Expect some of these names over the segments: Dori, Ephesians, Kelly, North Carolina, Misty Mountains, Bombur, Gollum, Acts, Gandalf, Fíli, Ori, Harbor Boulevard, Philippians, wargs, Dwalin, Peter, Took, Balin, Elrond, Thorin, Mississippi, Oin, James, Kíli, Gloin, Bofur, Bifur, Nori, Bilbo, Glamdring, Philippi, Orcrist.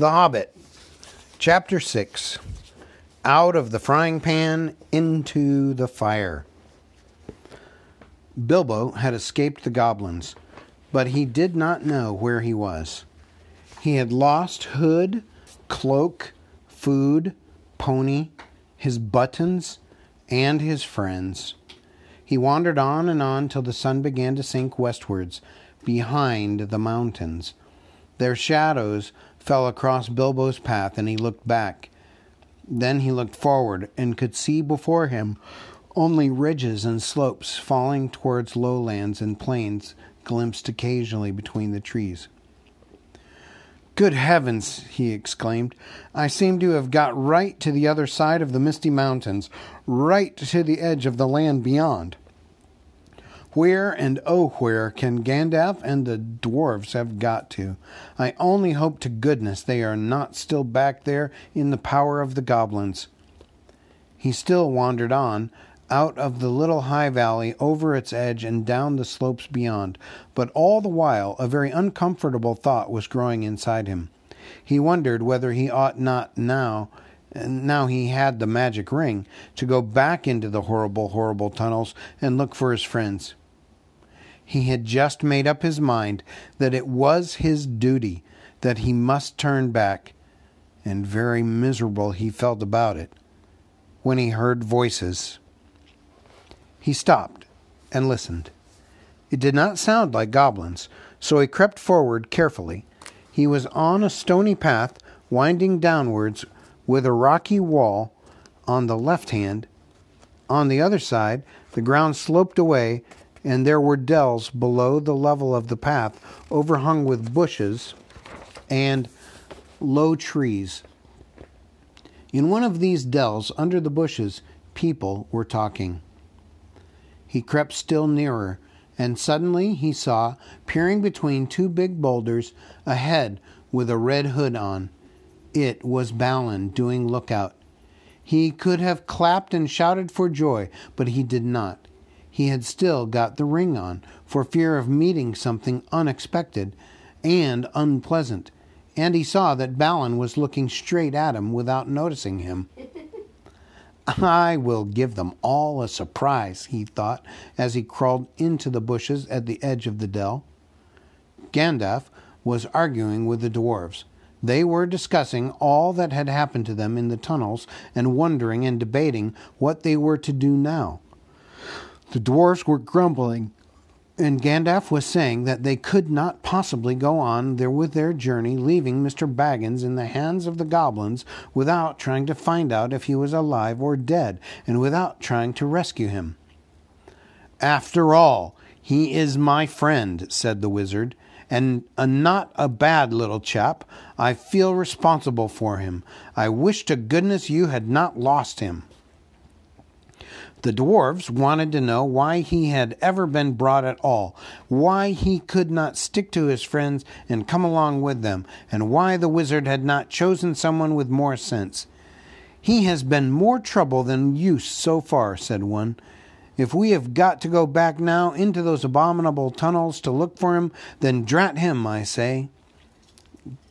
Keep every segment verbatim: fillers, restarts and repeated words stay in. The Hobbit, Chapter six, Out of the Frying Pan into the Fire. Bilbo had escaped the goblins, but he did not know where he was. He had lost hood, cloak, food, pony, his buttons, and his friends. He wandered on and on till the sun began to sink westwards behind the mountains. Their shadows fell across Bilbo's path, and he looked back. Then he looked forward and could see before him only ridges and slopes falling towards lowlands and plains glimpsed occasionally between the trees. "Good heavens," he exclaimed, "I seem to have got right to the other side of the Misty Mountains, right to the edge of the land beyond. Where and oh where can Gandalf and the dwarves have got to? I only hope to goodness they are not still back there in the power of the goblins." He still wandered on, out of the little high valley, over its edge, and down the slopes beyond, but all the while a very uncomfortable thought was growing inside him. He wondered whether he ought not now, now he had the magic ring, to go back into the horrible, horrible tunnels and look for his friends. He had just made up his mind that it was his duty, that he must turn back, and very miserable he felt about it, when he heard voices. He stopped and listened. It did not sound like goblins, so he crept forward carefully. He was on a stony path, winding downwards, with a rocky wall on the left hand. On the other side, the ground sloped away, and there were dells below the level of the path, overhung with bushes and low trees. In one of these dells, under the bushes, people were talking. He crept still nearer, and suddenly he saw, peering between two big boulders, a head with a red hood on. It was Balin doing lookout. He could have clapped and shouted for joy, but he did not. He had still got the ring on, for fear of meeting something unexpected and unpleasant, and he saw that Balin was looking straight at him without noticing him. "I will give them all a surprise," he thought, as he crawled into the bushes at the edge of the dell. Gandalf was arguing with the dwarves. They were discussing all that had happened to them in the tunnels and wondering and debating what they were to do now. The dwarves were grumbling, and Gandalf was saying that they could not possibly go on there with their journey, leaving Mister Baggins in the hands of the goblins without trying to find out if he was alive or dead, and without trying to rescue him. "After all, he is my friend," said the wizard, "and a not a bad little chap. I feel responsible for him. I wish to goodness you had not lost him." The dwarves wanted to know why he had ever been brought at all, why he could not stick to his friends and come along with them, and why the wizard had not chosen someone with more sense. "He has been more trouble than use so far," said one. "If we have got to go back now into those abominable tunnels to look for him, then drat him, I say."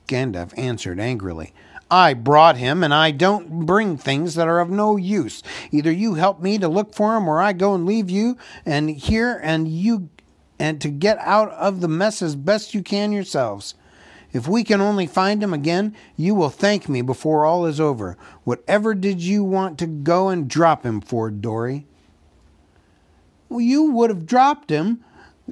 Gandalf answered angrily, "I brought him, and I don't bring things that are of no use. Either you help me to look for him, or I go and leave you and here and you and to get out of the mess as best you can yourselves. If we can only find him again, you will thank me before all is over. Whatever did you want to go and drop him for, Dori?" "Well, you would have dropped him,"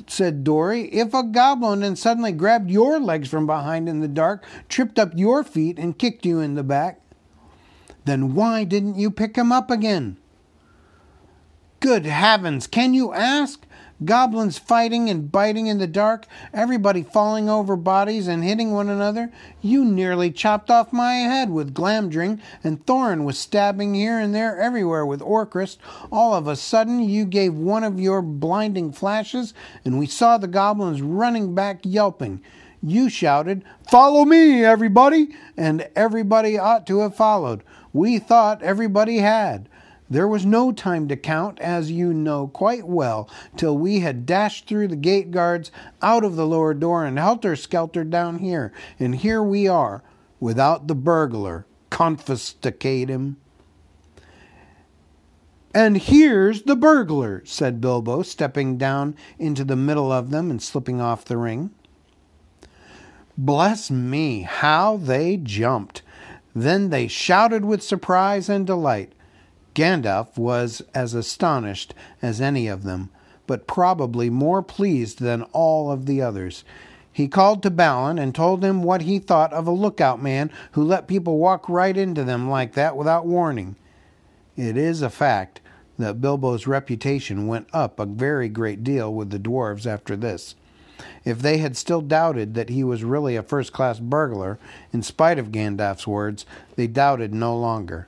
said Dori, "if a goblin had suddenly grabbed your legs from behind in the dark, tripped up your feet, and kicked you in the back." "Then why didn't you pick him up again?" "Good heavens, can you ask? Goblins fighting and biting in the dark, everybody falling over bodies and hitting one another. You nearly chopped off my head with Glamdring, and Thorin was stabbing here and there everywhere with Orcrist. All of a sudden you gave one of your blinding flashes, and we saw the goblins running back yelping. You shouted, 'Follow me, everybody!' and everybody ought to have followed. We thought everybody had. There was no time to count, as you know quite well, till we had dashed through the gate guards, out of the lower door, and helter-skelter down here, and here we are. without the burglar confiscate him. And here's the burglar, said Bilbo, stepping down into the middle of them and slipping off the ring. Bless me, how they jumped. Then they shouted with surprise and delight. Gandalf was as astonished as any of them, but probably more pleased than all of the others. He called to Balin and told him what he thought of a lookout man who let people walk right into them like that without warning. It is a fact that Bilbo's reputation went up a very great deal with the dwarves after this. If they had still doubted that he was really a first-class burglar, in spite of Gandalf's words, they doubted no longer.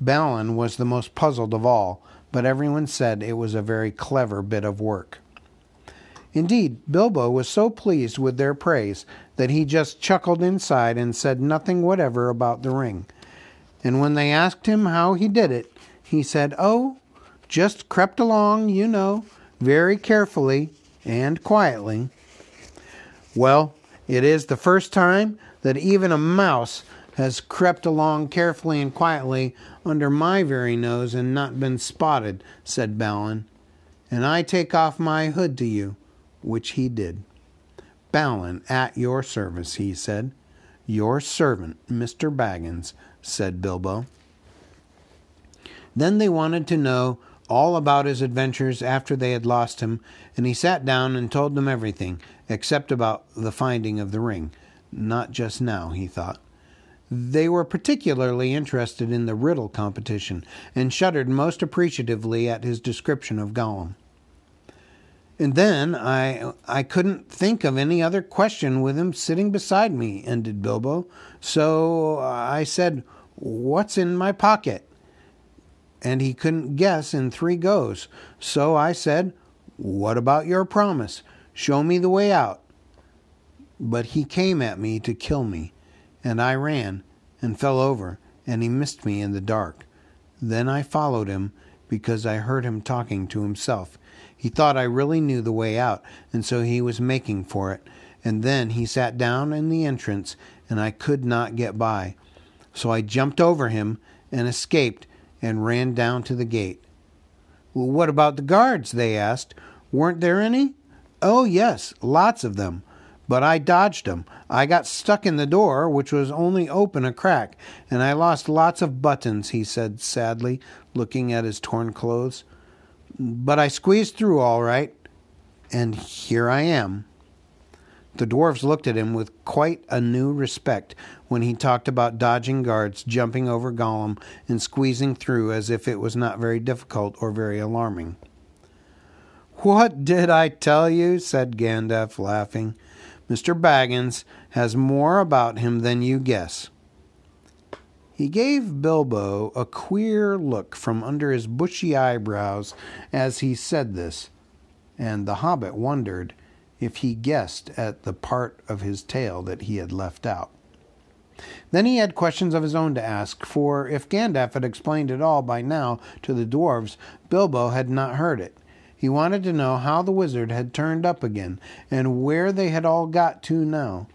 Balin was the most puzzled of all, but everyone said it was a very clever bit of work. Indeed, Bilbo was so pleased with their praise that he just chuckled inside and said nothing whatever about the ring. And when they asked him how he did it, he said, "Oh, just crept along, you know, very carefully and quietly." Well, it is the first time that even a mouse has crept along carefully and quietly under my very nose and not been spotted, said Balin. And I take off my hood to you, which he did. Balin, at your service, he said. Your servant, Mister Baggins, said Bilbo. Then they wanted to know all about his adventures after they had lost him, and he sat down and told them everything, except about the finding of the ring. Not just now, he thought. They were particularly interested in the riddle competition and shuddered most appreciatively at his description of Gollum. And then I I couldn't think of any other question with him sitting beside me, ended Bilbo. So I said, "What's in my pocket?" And he couldn't guess in three goes. So I said, "What about your promise? Show me the way out." But he came at me to kill me. And I ran and fell over, and he missed me in the dark. Then I followed him because I heard him talking to himself. He thought I really knew the way out, and so he was making for it. And then he sat down in the entrance, and I could not get by. So I jumped over him and escaped and ran down to the gate. "Well, what about the guards?" they asked. "Weren't there any?" "Oh, yes, lots of them. But I dodged them. I got stuck in the door, which was only open a crack, and I lost lots of buttons," he said sadly, looking at his torn clothes. "But I squeezed through all right, and here I am." The dwarves looked at him with quite a new respect when he talked about dodging guards, jumping over Gollum, and squeezing through as if it was not very difficult or very alarming. "What did I tell you?" said Gandalf, laughing. "Mister Baggins has more about him than you guess." He gave Bilbo a queer look from under his bushy eyebrows as he said this, and the hobbit wondered if he guessed at the part of his tale that he had left out. Then he had questions of his own to ask, for if Gandalf had explained it all by now to the dwarves, Bilbo had not heard it. He wanted to know how the wizard had turned up again, and where they had all got to now.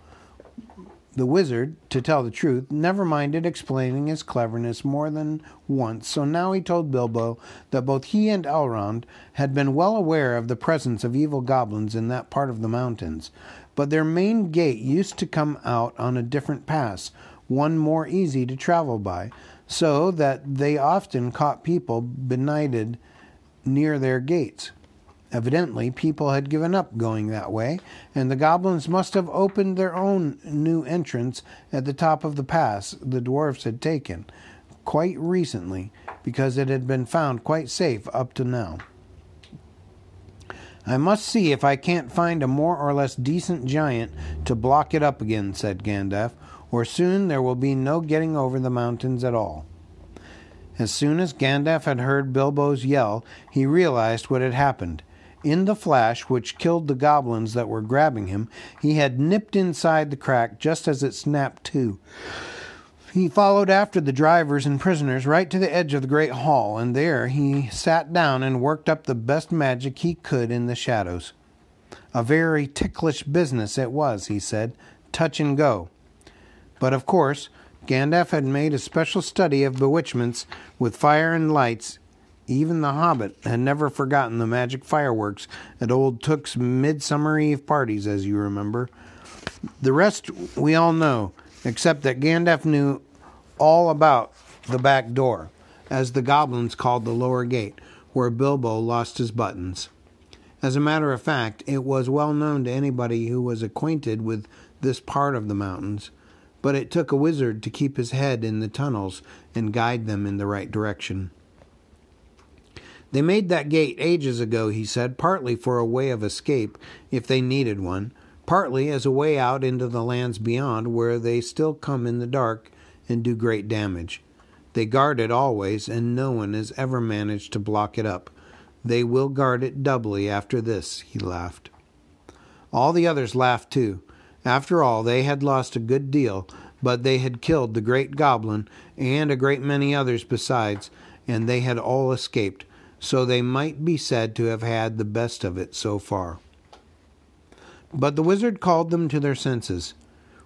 The wizard, to tell the truth, never minded explaining his cleverness more than once, so now he told Bilbo that both he and Elrond had been well aware of the presence of evil goblins in that part of the mountains, but their main gate used to come out on a different pass, one more easy to travel by, so that they often caught people benighted near their gates. Evidently, people had given up going that way, and the goblins must have opened their own new entrance at the top of the pass the dwarves had taken quite recently, because it had been found quite safe up to now. "I must see if I can't find a more or less decent giant to block it up again," said Gandalf, "or soon there will be no getting over the mountains at all." As soon as Gandalf had heard Bilbo's yell, he realized what had happened. In the flash which killed the goblins that were grabbing him, he had nipped inside the crack just as it snapped to. He followed after the drivers and prisoners right to the edge of the great hall, and there he sat down and worked up the best magic he could in the shadows. "A very ticklish business it was," he said. "Touch and go." But of course, Gandalf had made a special study of bewitchments with fire and lights. Even the Hobbit had never forgotten the magic fireworks at old Took's Midsummer Eve parties, as you remember. The rest we all know, except that Gandalf knew all about the back door, as the goblins called the lower gate, where Bilbo lost his buttons. As a matter of fact, it was well known to anybody who was acquainted with this part of the mountains, but it took a wizard to keep his head in the tunnels and guide them in the right direction. They made that gate ages ago, he said, partly for a way of escape, if they needed one, partly as a way out into the lands beyond, where they still come in the dark and do great damage. They guard it always, and no one has ever managed to block it up. They will guard it doubly after this, he laughed. All the others laughed too. After all, they had lost a good deal, but they had killed the great goblin and a great many others besides, and they had all escaped, so they might be said to have had the best of it so far. But the wizard called them to their senses.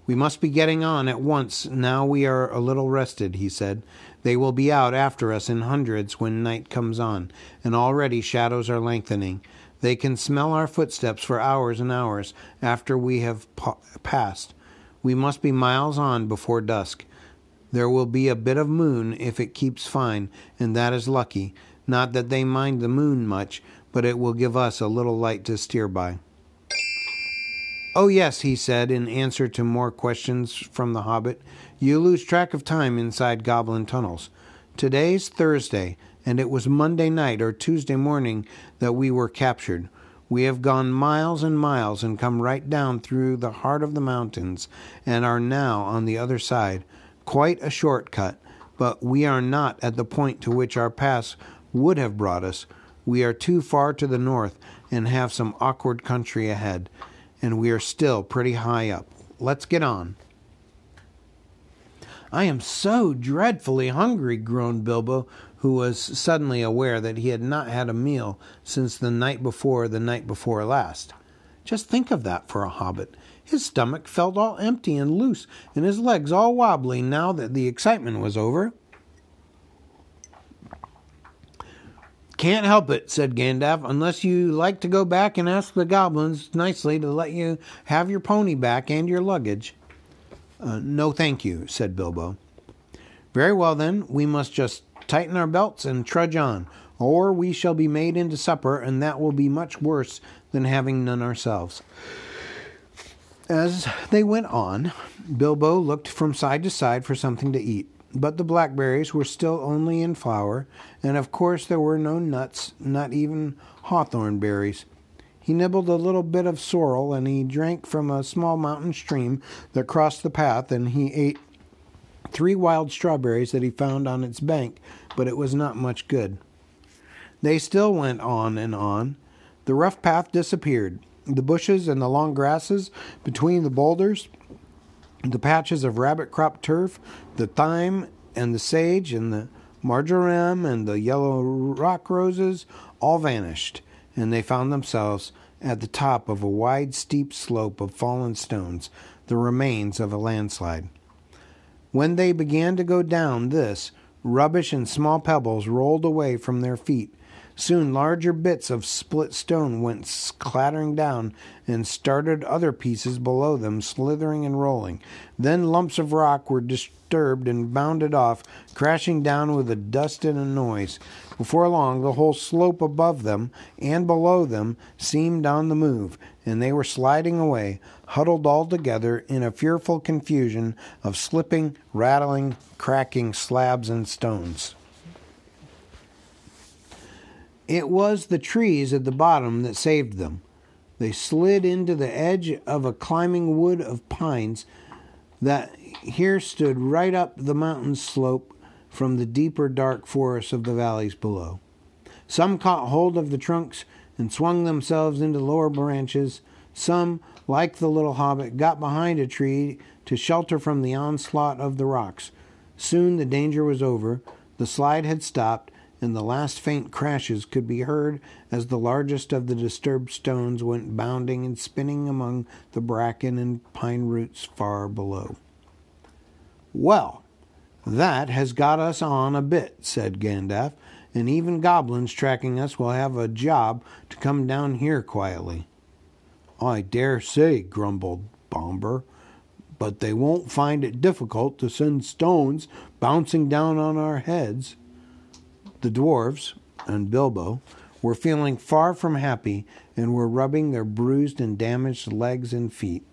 "We must be getting on at once now we are a little rested," he said. "They will be out after us in hundreds when night comes on, and already shadows are lengthening. They can smell our footsteps for hours and hours after we have po- passed. We must be miles on before dusk. There will be a bit of moon if it keeps fine, and that is lucky. Not that they mind the moon much, but it will give us a little light to steer by." "Oh, yes," he said, in answer to more questions from the Hobbit. "You lose track of time inside goblin tunnels. Today's Thursday, and it was Monday night or Tuesday morning that we were captured. We have gone miles and miles and come right down through the heart of the mountains and are now on the other side. Quite a shortcut, but we are not at the point to which our pass would have brought us. We are too far to the north and have some awkward country ahead. And we are still pretty high up. Let's get on." "I am so dreadfully hungry," groaned Bilbo, who was suddenly aware that he had not had a meal since the night before the night before last. Just think of that for a hobbit. His stomach felt all empty and loose, and his legs all wobbly now that the excitement was over. "Can't help it," said Gandalf, "unless you like to go back and ask the goblins nicely to let you have your pony back and your luggage." Uh, "no, thank you," said Bilbo. "Very well, then, we must just tighten our belts and trudge on, or we shall be made into supper, and that will be much worse than having none ourselves." As they went on, Bilbo looked from side to side for something to eat. But the blackberries were still only in flower, and of course there were no nuts, not even hawthorn berries. He nibbled a little bit of sorrel, and he drank from a small mountain stream that crossed the path, and he ate three wild strawberries that he found on its bank, but it was not much good. They still went on and on. The rough path disappeared. The bushes and the long grasses between the boulders, the patches of rabbit crop turf, the thyme and the sage and the marjoram and the yellow rock roses all vanished, and they found themselves at the top of a wide, steep slope of fallen stones, the remains of a landslide. When they began to go down this, rubbish and small pebbles rolled away from their feet. Soon larger bits of split stone went clattering down and started other pieces below them, slithering and rolling. Then lumps of rock were disturbed and bounded off, crashing down with a dust and a noise. Before long, the whole slope above them and below them seemed on the move, and they were sliding away, huddled all together in a fearful confusion of slipping, rattling, cracking slabs and stones. It was the trees at the bottom that saved them. They slid into the edge of a climbing wood of pines that here stood right up the mountain slope from the deeper dark forests of the valleys below. Some caught hold of the trunks and swung themselves into lower branches. Some, like the little hobbit, got behind a tree to shelter from the onslaught of the rocks. Soon the danger was over. The slide had stopped, and the last faint crashes could be heard as the largest of the disturbed stones went bounding and spinning among the bracken and pine roots far below. Well, that has got us on a bit, said Gandalf, and even goblins tracking us will have a job to come down here quietly. I dare say, grumbled Bombur, but they won't find it difficult to send stones bouncing down on our heads. The dwarves and Bilbo were feeling far from happy and were rubbing their bruised and damaged legs and feet.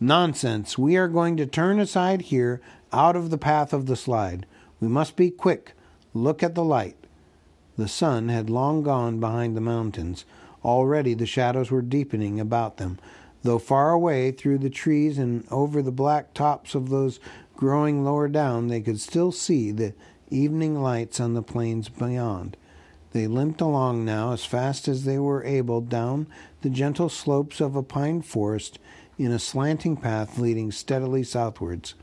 Nonsense! We are going to turn aside here, out of the path of the slide. We must be quick. Look at the light. The sun had long gone behind the mountains. Already the shadows were deepening about them, though far away through the trees and over the black tops of those growing lower down, they could still see the evening lights on the plains beyond. They limped along now as fast as they were able down the gentle slopes of a pine forest in a slanting path leading steadily southwards.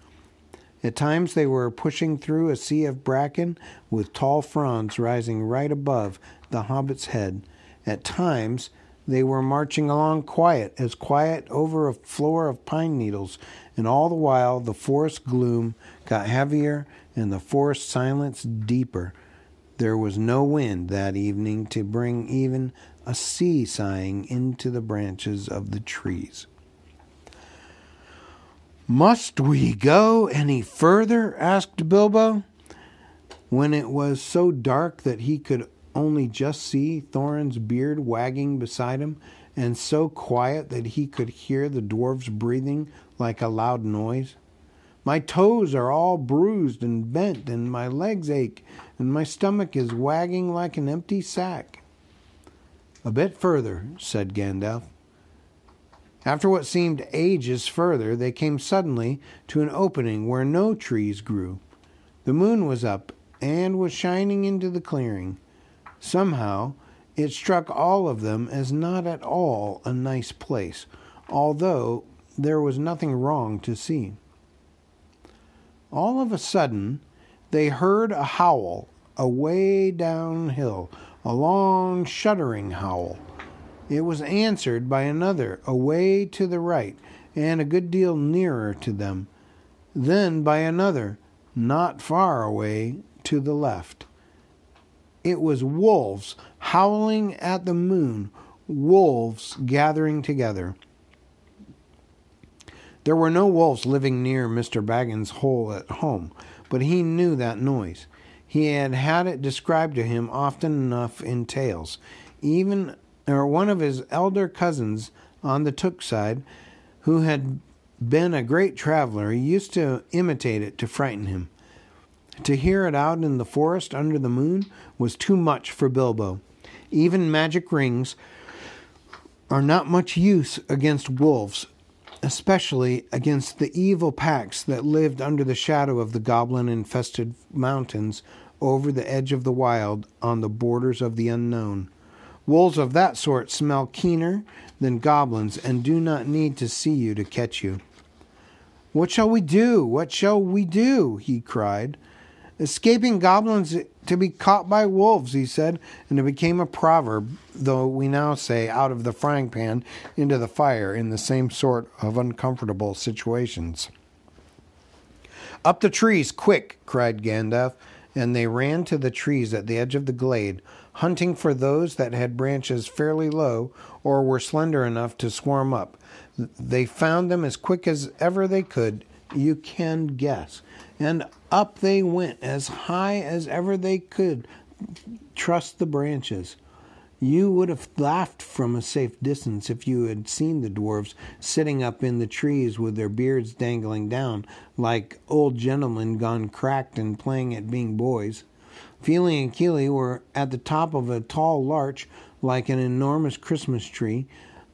At times they were pushing through a sea of bracken with tall fronds rising right above the hobbit's head. At times they were marching along quiet, as quiet over a floor of pine needles, and all the while the forest gloom got heavier and the forest silence deeper. There was no wind that evening to bring even a sea sighing into the branches of the trees. "Must we go any further?" asked Bilbo. When it was so dark that he could only just see Thorin's beard wagging beside him, and so quiet that he could hear the dwarf's breathing like a loud noise. "My toes are all bruised and bent, and my legs ache, and my stomach is wagging like an empty sack." "A bit further," said Gandalf. After what seemed ages further, they came suddenly to an opening where no trees grew. The moon was up and was shining into the clearing. Somehow, it struck all of them as not at all a nice place, although there was nothing wrong to see. All of a sudden, they heard a howl away downhill, a long, shuddering howl. It was answered by another away to the right and a good deal nearer to them, then by another not far away to the left. It was wolves howling at the moon, wolves gathering together. There were no wolves living near Mister Baggins' hole at home, but he knew that noise. He had had it described to him often enough in tales. Even or one of his elder cousins on the Took side, who had been a great traveler, used to imitate it to frighten him. To hear it out in the forest under the moon was too much for Bilbo. Even magic rings are not much use against wolves, especially against the evil packs that lived under the shadow of the goblin-infested mountains over the edge of the wild on the borders of the unknown. Wolves of that sort smell keener than goblins and do not need to see you to catch you. "What shall we do? What shall we do?" he cried. "Escaping goblins to be caught by wolves," he said, and it became a proverb, though we now say out of the frying pan into the fire in the same sort of uncomfortable situations. "Up the trees, quick!" cried Gandalf, and they ran to the trees at the edge of the glade, hunting for those that had branches fairly low or were slender enough to swarm up. They found them as quick as ever they could, you can guess, and up they went as high as ever they could trust the branches. You would have laughed from a safe distance if you had seen the dwarves sitting up in the trees with their beards dangling down like old gentlemen gone cracked and playing at being boys. Fíli and Kíli were at the top of a tall larch like an enormous Christmas tree.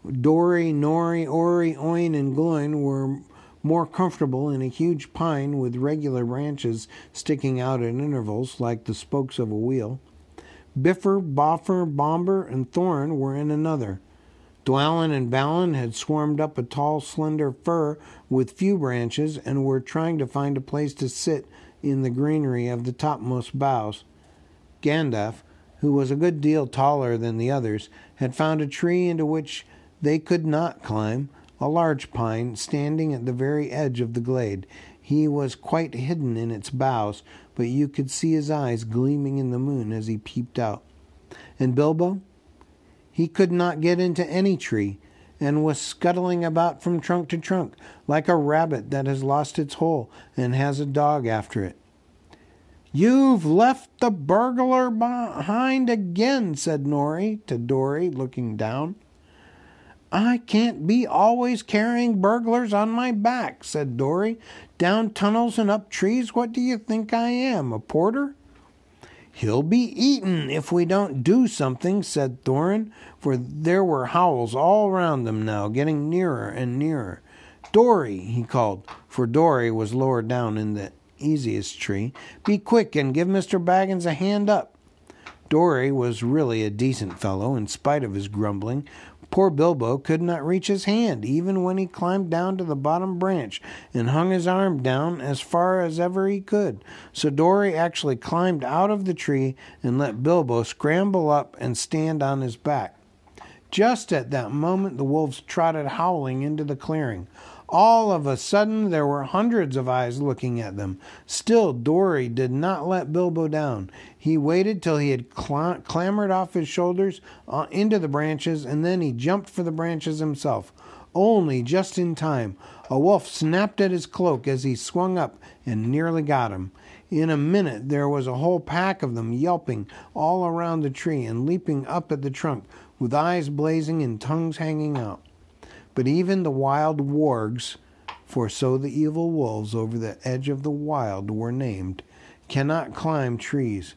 Dori, Nori, Ori, Oin, and Gloin were more comfortable in a huge pine with regular branches sticking out at intervals like the spokes of a wheel. Bifur, Bofur, Bombur, and Thorin were in another. Dwalin and Balin had swarmed up a tall, slender fir with few branches and were trying to find a place to sit in the greenery of the topmost boughs. Gandalf, who was a good deal taller than the others, had found a tree into which they could not climb, a large pine standing at the very edge of the glade. He was quite hidden in its boughs, but you could see his eyes gleaming in the moon as he peeped out. And Bilbo? He could not get into any tree, and was scuttling about from trunk to trunk, like a rabbit that has lost its hole and has a dog after it. "You've left the burglar behind again," said Nori to Dori, looking down. "I can't be always carrying burglars on my back," said Dori. "Down tunnels and up trees, what do you think I am, a porter?" "He'll be eaten if we don't do something," said Thorin, for there were howls all round them now, getting nearer and nearer. "Dori," he called, for Dori was lower down in the easiest tree, "be quick and give Mister Baggins a hand up." Dori was really a decent fellow, in spite of his grumbling. Poor Bilbo could not reach his hand, even when he climbed down to the bottom branch and hung his arm down as far as ever he could. So Dori actually climbed out of the tree and let Bilbo scramble up and stand on his back. Just at that moment, the wolves trotted howling into the clearing. All of a sudden, there were hundreds of eyes looking at them. Still, Dori did not let Bilbo down. He waited till he had cl- clambered off his shoulders uh, into the branches, and then he jumped for the branches himself. Only just in time. A wolf snapped at his cloak as he swung up and nearly got him. In a minute, there was a whole pack of them yelping all around the tree and leaping up at the trunk, with eyes blazing and tongues hanging out. But even the wild wargs, for so the evil wolves over the edge of the wild were named, cannot climb trees.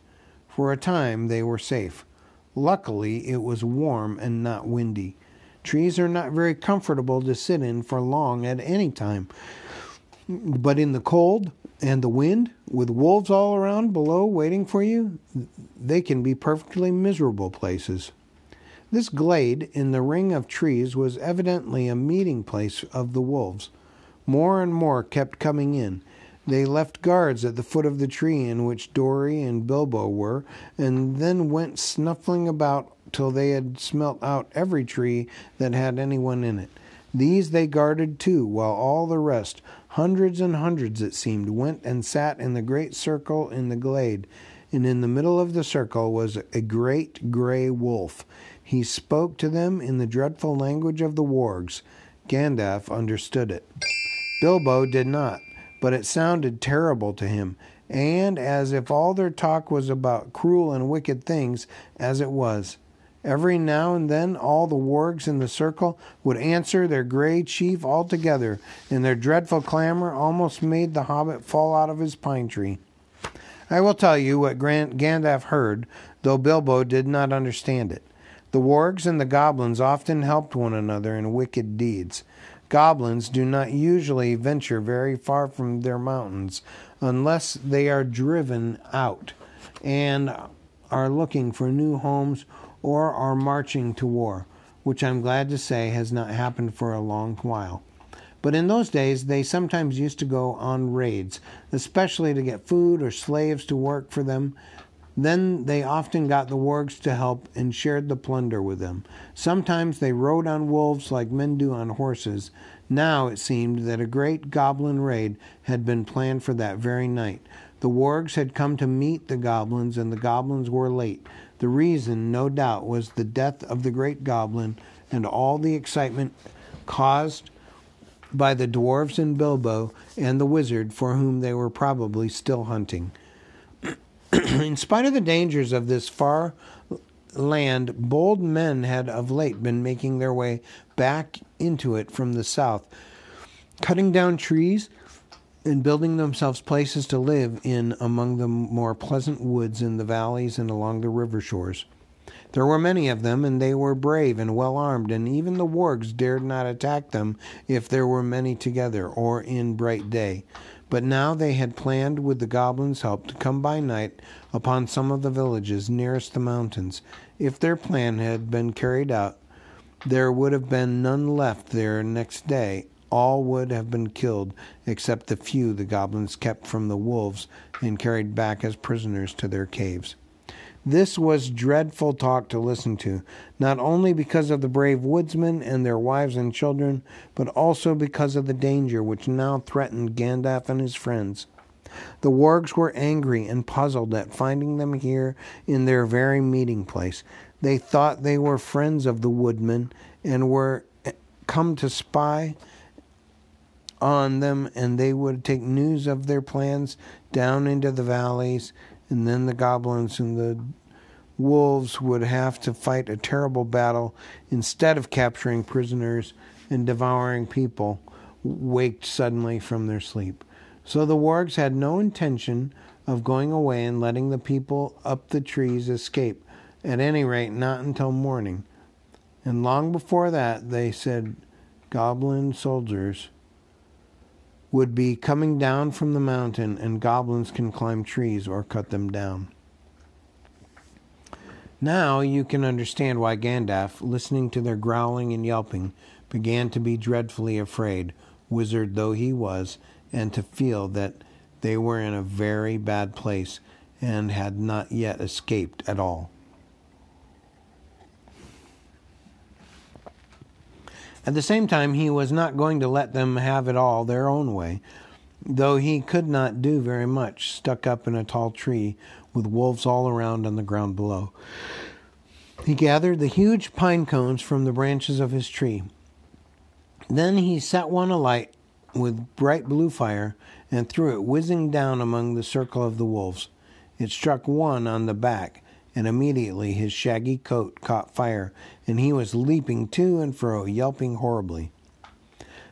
For a time they were safe. Luckily it was warm and not windy. Trees are not very comfortable to sit in for long at any time. But in the cold and the wind, with wolves all around below waiting for you, they can be perfectly miserable places. This glade in the ring of trees was evidently a meeting place of the wolves. More and more kept coming in. They left guards at the foot of the tree in which Dori and Bilbo were, and then went snuffling about till they had smelt out every tree that had anyone in it. These they guarded too, while all the rest, hundreds and hundreds it seemed, went and sat in the great circle in the glade, and in the middle of the circle was a great gray wolf. He spoke to them in the dreadful language of the wargs. Gandalf understood it. Bilbo did not, but it sounded terrible to him, and as if all their talk was about cruel and wicked things, as it was. Every now and then all the wargs in the circle would answer their grey chief altogether, and their dreadful clamour almost made the hobbit fall out of his pine tree. I will tell you what Gandalf heard, though Bilbo did not understand it. The wargs and the goblins often helped one another in wicked deeds. Goblins do not usually venture very far from their mountains unless they are driven out and are looking for new homes or are marching to war, which I'm glad to say has not happened for a long while. But in those days, they sometimes used to go on raids, especially to get food or slaves to work for them. Then they often got the wargs to help and shared the plunder with them. Sometimes they rode on wolves like men do on horses. Now it seemed that a great goblin raid had been planned for that very night. The wargs had come to meet the goblins, and the goblins were late. The reason, no doubt, was the death of the great goblin and all the excitement caused by the dwarves and Bilbo and the wizard, for whom they were probably still hunting. In spite of the dangers of this far land, bold men had of late been making their way back into it from the south, cutting down trees and building themselves places to live in among the more pleasant woods in the valleys and along the river shores. There were many of them, and they were brave and well armed, and even the wargs dared not attack them if there were many together or in bright day. But now they had planned, with the goblins' help, to come by night upon some of the villages nearest the mountains. If their plan had been carried out, there would have been none left there next day. All would have been killed, except the few the goblins kept from the wolves and carried back as prisoners to their caves. This was dreadful talk to listen to, not only because of the brave woodsmen and their wives and children, but also because of the danger which now threatened Gandalf and his friends. The wargs were angry and puzzled at finding them here in their very meeting place. They thought they were friends of the woodmen and were come to spy on them, and they would take news of their plans down into the valleys, and then the goblins and the wolves would have to fight a terrible battle instead of capturing prisoners and devouring people waked suddenly from their sleep. So the wargs had no intention of going away and letting the people up the trees escape, at any rate not until morning. And long before that, they said goblin soldiers would be coming down from the mountain, and goblins can climb trees or cut them down. Now you can understand why Gandalf, listening to their growling and yelping, began to be dreadfully afraid, wizard though he was, and to feel that they were in a very bad place and had not yet escaped at all. At the same time, he was not going to let them have it all their own way, though he could not do very much, stuck up in a tall tree with wolves all around on the ground below. He gathered the huge pine cones from the branches of his tree. Then he set one alight with bright blue fire and threw it whizzing down among the circle of the wolves. It struck one on the back, and immediately his shaggy coat caught fire, and he was leaping to and fro, yelping horribly.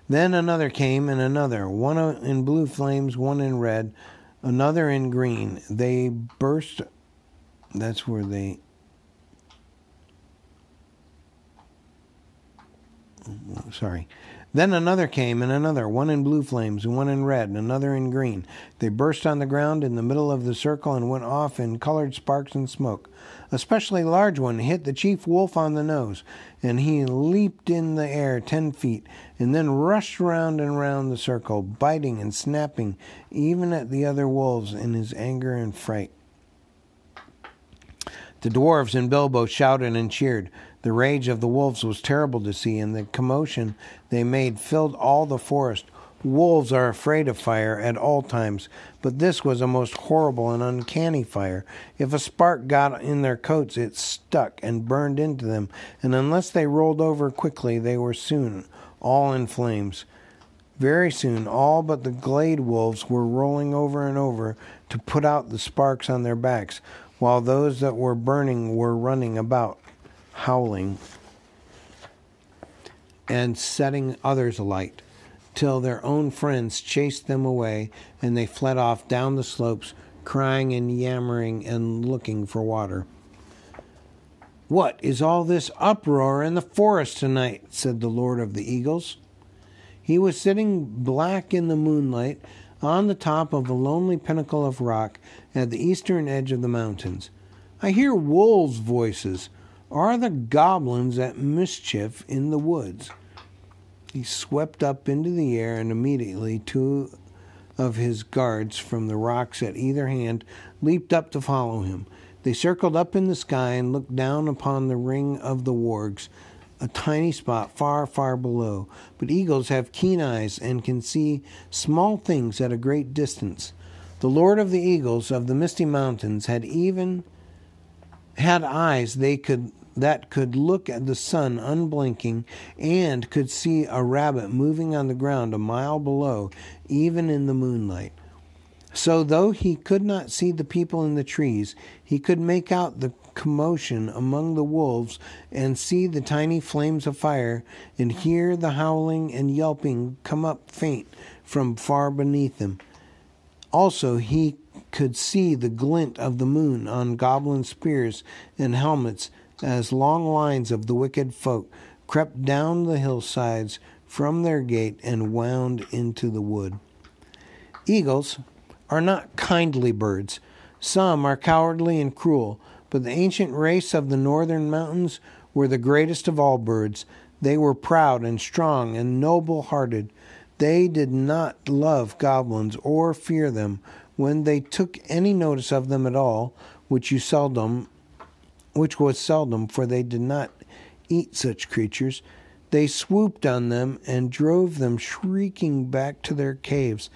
Then another came, and another, one in blue flames, one in red, another in green. They burst. That's where they... Sorry. Then another came, and another, one in blue flames, and one in red, and another in green. They burst on the ground in the middle of the circle and went off in colored sparks and smoke. A specially large one hit the chief wolf on the nose, and he leaped in the air ten feet, and then rushed round and round the circle, biting and snapping even at the other wolves in his anger and fright. The dwarves and Bilbo shouted and cheered. The rage of the wolves was terrible to see, and the commotion they made filled all the forest. Wolves are afraid of fire at all times, but this was a most horrible and uncanny fire. If a spark got in their coats, it stuck and burned into them, and unless they rolled over quickly, they were soon all in flames. Very soon, all but the glade wolves were rolling over and over to put out the sparks on their backs, while those that were burning were running about, howling, and setting others alight, till their own friends chased them away, and they fled off down the slopes, crying and yammering and looking for water. "What is all this uproar in the forest tonight?" said the Lord of the Eagles. He was sitting black in the moonlight on the top of a lonely pinnacle of rock at the eastern edge of the mountains. "I hear wolves' voices. Are the goblins at mischief in the woods?" He swept up into the air, and immediately two of his guards from the rocks at either hand leaped up to follow him. They circled up in the sky and looked down upon the ring of the wargs, a tiny spot far, far below. But eagles have keen eyes and can see small things at a great distance. The Lord of the Eagles of the Misty Mountains had even had eyes they could that could look at the sun unblinking, and could see a rabbit moving on the ground a mile below, even in the moonlight. So though he could not see the people in the trees, he could make out the commotion among the wolves and see the tiny flames of fire and hear the howling and yelping come up faint from far beneath him. Also he could see the glint of the moon on goblin spears and helmets as long lines of the wicked folk crept down the hillsides from their gate and wound into the wood. Eagles are not kindly birds. Some are cowardly and cruel, but the ancient race of the northern mountains were the greatest of all birds. They were proud and strong and noble-hearted. They did not love goblins or fear them when they took any notice of them at all, which you seldom which was seldom, for they did not eat such creatures, they swooped on them and drove them shrieking back to their caves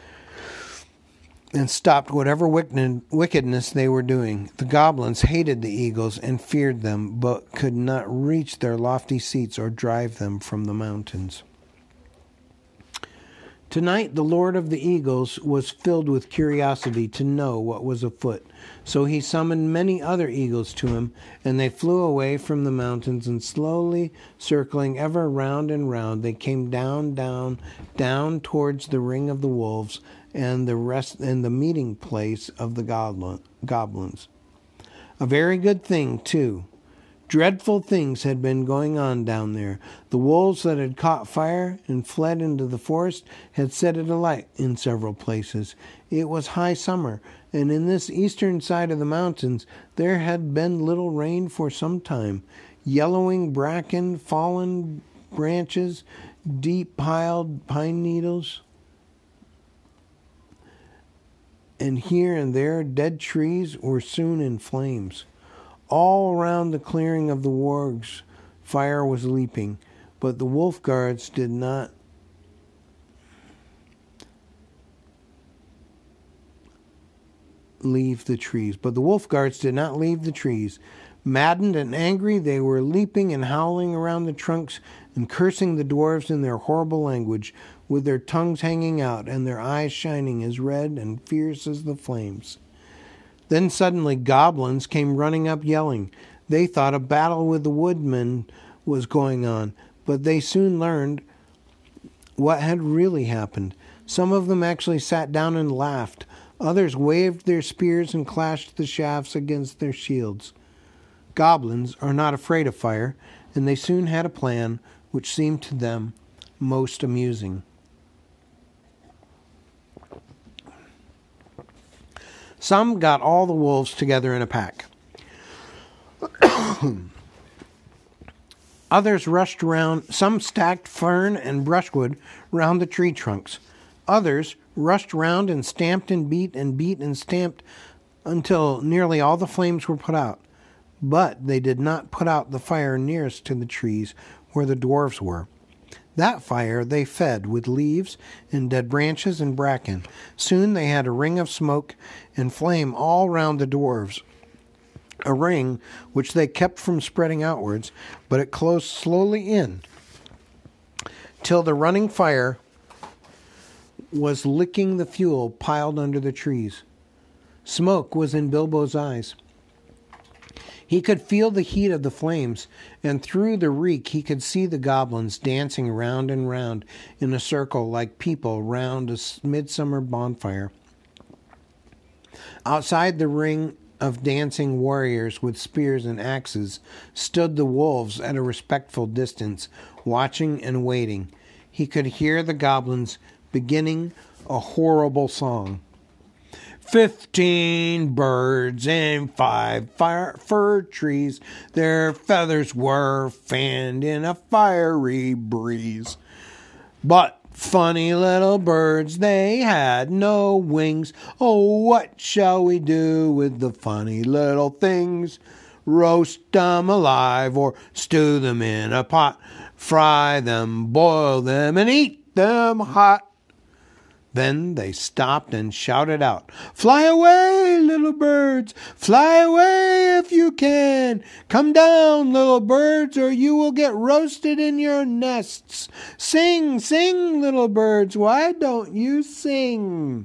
and stopped whatever wickedness they were doing. The goblins hated the eagles and feared them, but could not reach their lofty seats or drive them from the mountains. Tonight the Lord of the Eagles was filled with curiosity to know what was afoot, so he summoned many other eagles to him, and they flew away from the mountains, and slowly, circling ever round and round, they came down, down, down towards the ring of the wolves and the rest and the meeting place of the goblin, goblins. A very good thing, too. Dreadful things had been going on down there. The wolves that had caught fire and fled into the forest had set it alight in several places. It was high summer, and in this eastern side of the mountains there had been little rain for some time. Yellowing bracken, fallen branches, deep piled pine needles, and here and there dead trees were soon in flames. All around the clearing of the wargs, fire was leaping, but the wolf guards did not leave the trees. But the wolf guards did not leave the trees. Maddened and angry, they were leaping and howling around the trunks and cursing the dwarves in their horrible language, with their tongues hanging out and their eyes shining as red and fierce as the flames. Then suddenly goblins came running up yelling. They thought a battle with the woodmen was going on, but they soon learned what had really happened. Some of them actually sat down and laughed. Others waved their spears and clashed the shafts against their shields. Goblins are not afraid of fire, and they soon had a plan which seemed to them most amusing. Some got all the wolves together in a pack. Others rushed round. Some stacked fern and brushwood round the tree trunks. Others rushed round and stamped and beat and beat and stamped until nearly all the flames were put out. But they did not put out the fire nearest to the trees where the dwarves were. That fire they fed with leaves and dead branches and bracken. Soon they had a ring of smoke and flame all round the dwarves, a ring which they kept from spreading outwards, but it closed slowly in till the running fire was licking the fuel piled under the trees. Smoke was in Bilbo's eyes. He could feel the heat of the flames, and through the reek he could see the goblins dancing round and round in a circle like people round a midsummer bonfire. Outside the ring of dancing warriors with spears and axes stood the wolves at a respectful distance, watching and waiting. He could hear the goblins beginning a horrible song. Fifteen birds and five fire, fir trees, their feathers were fanned in a fiery breeze. But funny little birds, they had no wings. Oh, what shall we do with the funny little things? Roast them alive or stew them in a pot, fry them, boil them, and eat them hot. Then they stopped and shouted out, "Fly away, little birds! Fly away if you can! Come down, little birds, or you will get roasted in your nests! Sing, sing, little birds! Why don't you sing?"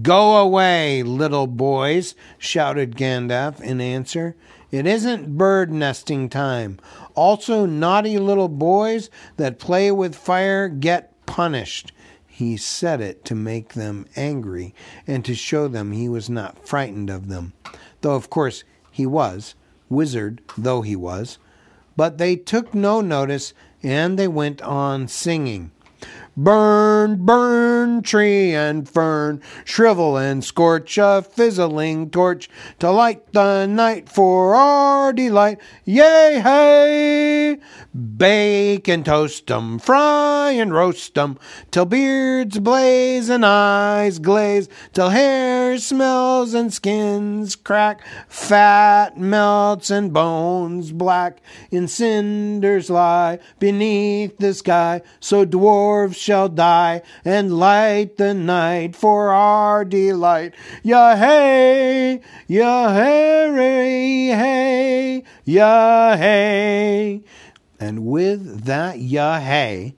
"Go away, little boys!" shouted Gandalf in answer. "It isn't bird nesting time. Also, naughty little boys that play with fire get punished." He said it to make them angry and to show them he was not frightened of them, though of course he was, wizard though he was. But they took no notice, and they went on singing. Burn, burn, tree and fern, shrivel and scorch a fizzling torch to light the night for our delight. Yay, hey! Bake and toast 'em, fry and roast 'em, till beards blaze and eyes glaze, till hair smells and skins crack, fat melts and bones black in cinders lie beneath the sky. So dwarves shall die and light the night for our delight. Yahey, yahey, hey, yahey. And with that yahey,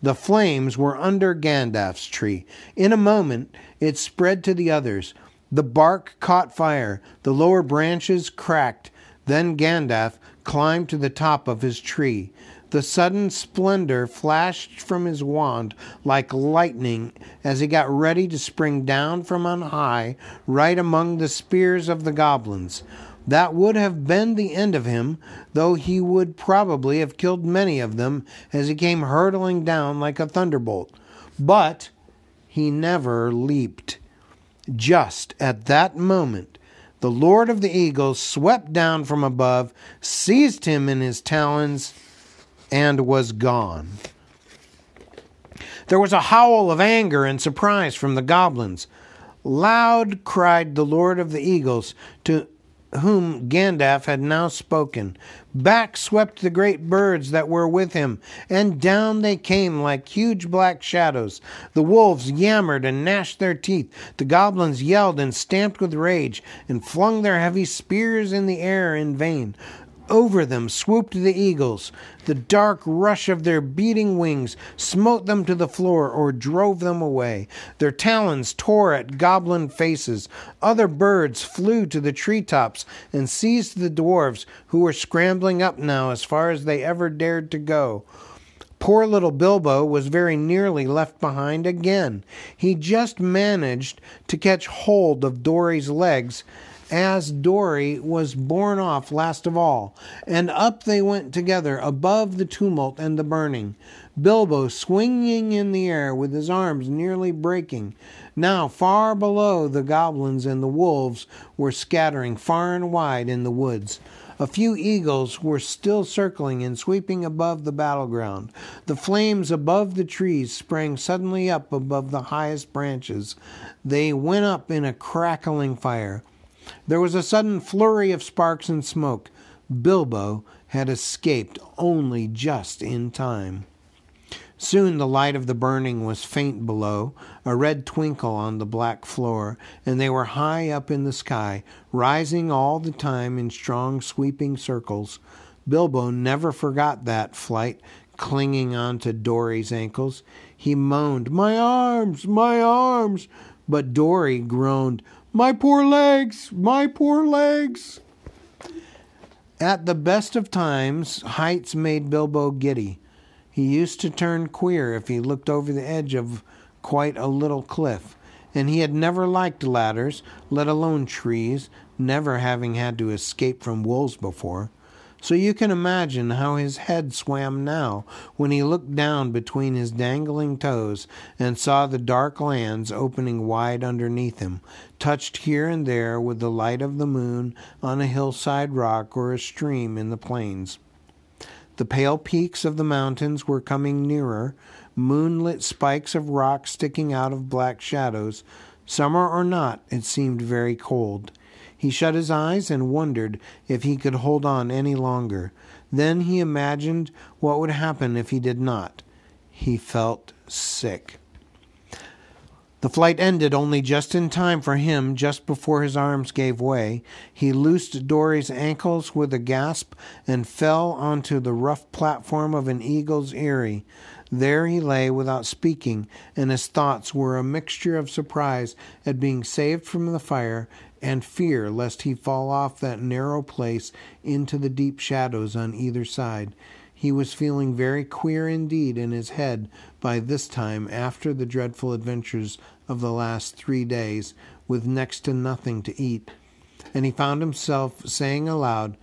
the flames were under Gandalf's tree. In a moment, it spread to the others. The bark caught fire. The lower branches cracked. Then Gandalf climbed to the top of his tree. The sudden splendor flashed from his wand like lightning as he got ready to spring down from on high right among the spears of the goblins. That would have been the end of him, though he would probably have killed many of them as he came hurtling down like a thunderbolt. But he never leaped. Just at that moment, the Lord of the Eagles swept down from above, seized him in his talons, and was gone. There was a howl of anger and surprise from the goblins. Loud cried the Lord of the Eagles, to whom Gandalf had now spoken. Back swept the great birds that were with him, and down they came like huge black shadows. The wolves yammered and gnashed their teeth. The goblins yelled and stamped with rage, and flung their heavy spears in the air in vain. Over them swooped the eagles. The dark rush of their beating wings smote them to the floor or drove them away. Their talons tore at goblin faces. Other birds flew to the treetops and seized the dwarves, who were scrambling up now as far as they ever dared to go. Poor little Bilbo was very nearly left behind again. He just managed to catch hold of Dori's legs as Dori was borne off last of all, and up they went together above the tumult and the burning, Bilbo swinging in the air with his arms nearly breaking. Now far below, the goblins and the wolves were scattering far and wide in the woods. A few eagles were still circling and sweeping above the battleground. The flames above the trees sprang suddenly up above the highest branches. They went up in a crackling fire. There was a sudden flurry of sparks and smoke. Bilbo had escaped only just in time. Soon the light of the burning was faint below, a red twinkle on the black floor, and they were high up in the sky, rising all the time in strong sweeping circles. Bilbo never forgot that flight, clinging on to Dori's ankles. He moaned, "My arms, my arms!" But Dori groaned, "My poor legs! My poor legs!" At the best of times, heights made Bilbo giddy. He used to turn queer if he looked over the edge of quite a little cliff, and he had never liked ladders, let alone trees, never having had to escape from wolves before. So you can imagine how his head swam now when he looked down between his dangling toes and saw the dark lands opening wide underneath him, touched here and there with the light of the moon on a hillside rock or a stream in the plains. The pale peaks of the mountains were coming nearer, moonlit spikes of rock sticking out of black shadows. Summer or not, it seemed very cold. He shut his eyes and wondered if he could hold on any longer. Then he imagined what would happen if he did not. He felt sick. The flight ended only just in time for him, just before his arms gave way. He loosed Dori's ankles with a gasp and fell onto the rough platform of an eagle's eyrie. There he lay without speaking, and his thoughts were a mixture of surprise at being saved from the fire and fear lest he fall off that narrow place into the deep shadows on either side. He was feeling very queer indeed in his head by this time, after the dreadful adventures of the last three days, with next to nothing to eat, and he found himself saying aloud,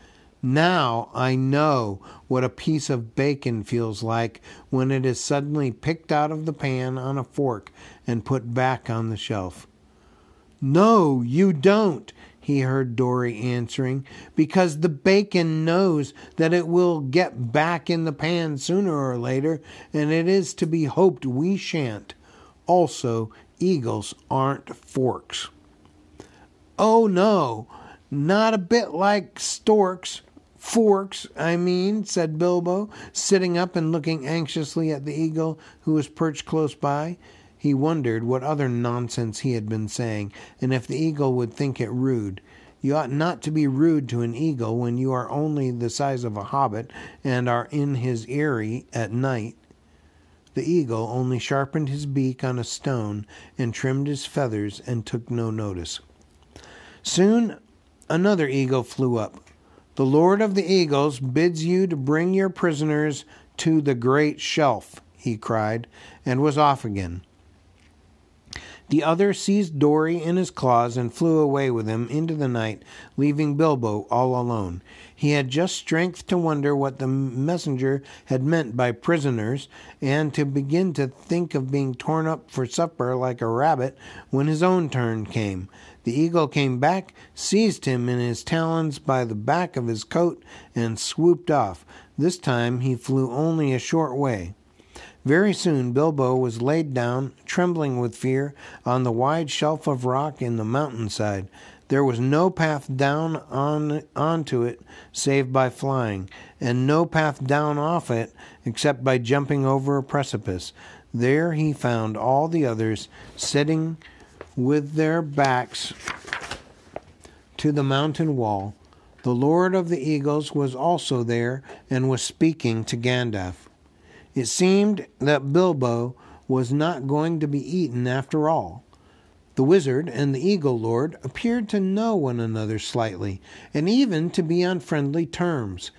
Now I know what a piece of bacon feels like when it is suddenly picked out of the pan on a fork and put back on the shelf. No, you don't, he heard Dori answering, because the bacon knows that it will get back in the pan sooner or later, and it is to be hoped we shan't. Also, eagles aren't forks. Oh no, not a bit like storks. Forks, I mean, said Bilbo, sitting up and looking anxiously at the eagle who was perched close by. He wondered what other nonsense he had been saying, and if the eagle would think it rude. You ought not to be rude to an eagle when you are only the size of a hobbit and are in his eyrie at night. The eagle only sharpened his beak on a stone and trimmed his feathers and took no notice. Soon another eagle flew up. The Lord of the Eagles bids you to bring your prisoners to the great shelf, he cried, and was off again. The other seized Dori in his claws and flew away with him into the night, leaving Bilbo all alone. He had just strength to wonder what the messenger had meant by prisoners, and to begin to think of being torn up for supper like a rabbit when his own turn came. The eagle came back, seized him in his talons by the back of his coat, and swooped off. This time he flew only a short way. Very soon Bilbo was laid down, trembling with fear, on the wide shelf of rock in the mountainside. There was no path down on onto it save by flying, and no path down off it except by jumping over a precipice. There he found all the others sitting with their backs to the mountain wall. The Lord of the Eagles was also there and was speaking to Gandalf. It seemed that Bilbo was not going to be eaten after all. The wizard and the eagle lord appeared to know one another slightly, and even to be on friendly terms.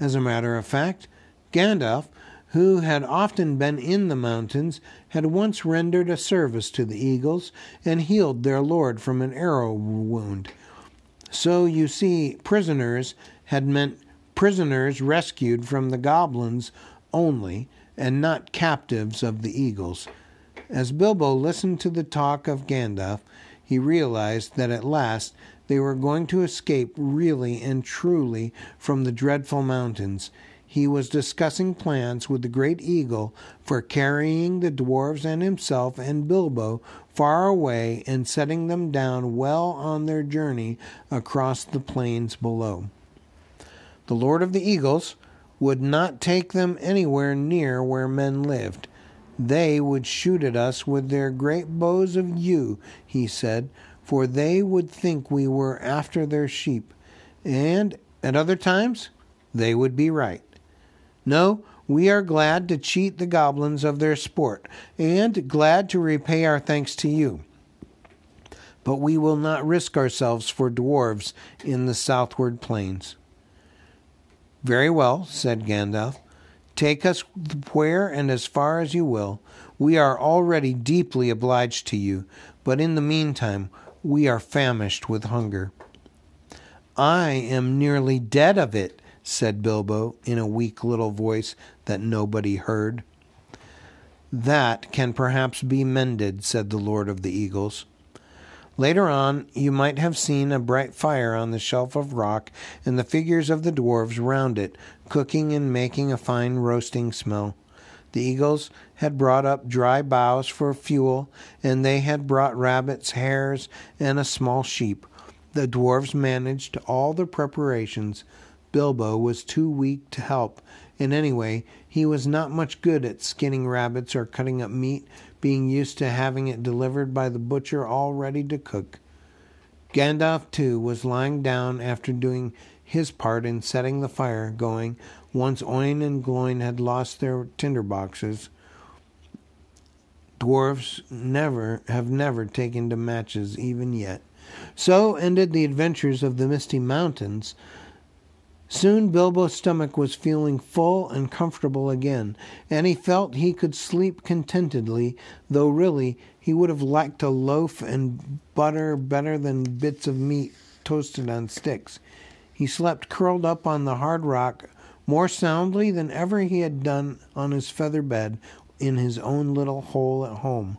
As a matter of fact, Gandalf, who had often been in the mountains, had once rendered a service to the eagles and healed their lord from an arrow wound. So you see, prisoners had meant prisoners rescued from the goblins only, and not captives of the eagles. As Bilbo listened to the talk of Gandalf, he realized that at last they were going to escape really and truly from the dreadful mountains. He was discussing plans with the great eagle for carrying the dwarves and himself and Bilbo far away and setting them down well on their journey across the plains below. The Lord of the Eagles would not take them anywhere near where men lived. They would shoot at us with their great bows of yew, he said, for they would think we were after their sheep, and at other times they would be right. No, we are glad to cheat the goblins of their sport, and glad to repay our thanks to you. But we will not risk ourselves for dwarves in the southward plains. Very well, said Gandalf. Take us where and as far as you will. We are already deeply obliged to you, but in the meantime we are famished with hunger. I am nearly dead of it, said Bilbo in a weak little voice that nobody heard. That can perhaps be mended, said the Lord of the Eagles. Later on, you might have seen a bright fire on the shelf of rock and the figures of the dwarves round it, cooking and making a fine roasting smell. The eagles had brought up dry boughs for fuel, and they had brought rabbits, hares, and a small sheep. The dwarves managed all the preparations. Bilbo was too weak to help, and anyway, he was not much good at skinning rabbits or cutting up meat, being used to having it delivered by the butcher all ready to cook. Gandalf, too, was lying down after doing his part in setting the fire going, once Oin and Gloin had lost their tinder boxes. Dwarfs never have never taken to matches even yet. So ended the adventures of the Misty Mountains. Soon Bilbo's stomach was feeling full and comfortable again, and he felt he could sleep contentedly, though really he would have liked a loaf and butter better than bits of meat toasted on sticks. He He slept curled up on the hard rock more soundly than ever he had done on his feather bed in his own little hole at home.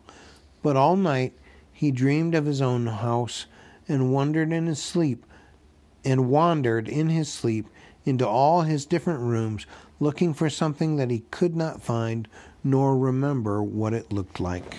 But all night he dreamed of his own house and wondered in his sleep and wandered in his sleep into all his different rooms, looking for something that he could not find nor remember what it looked like.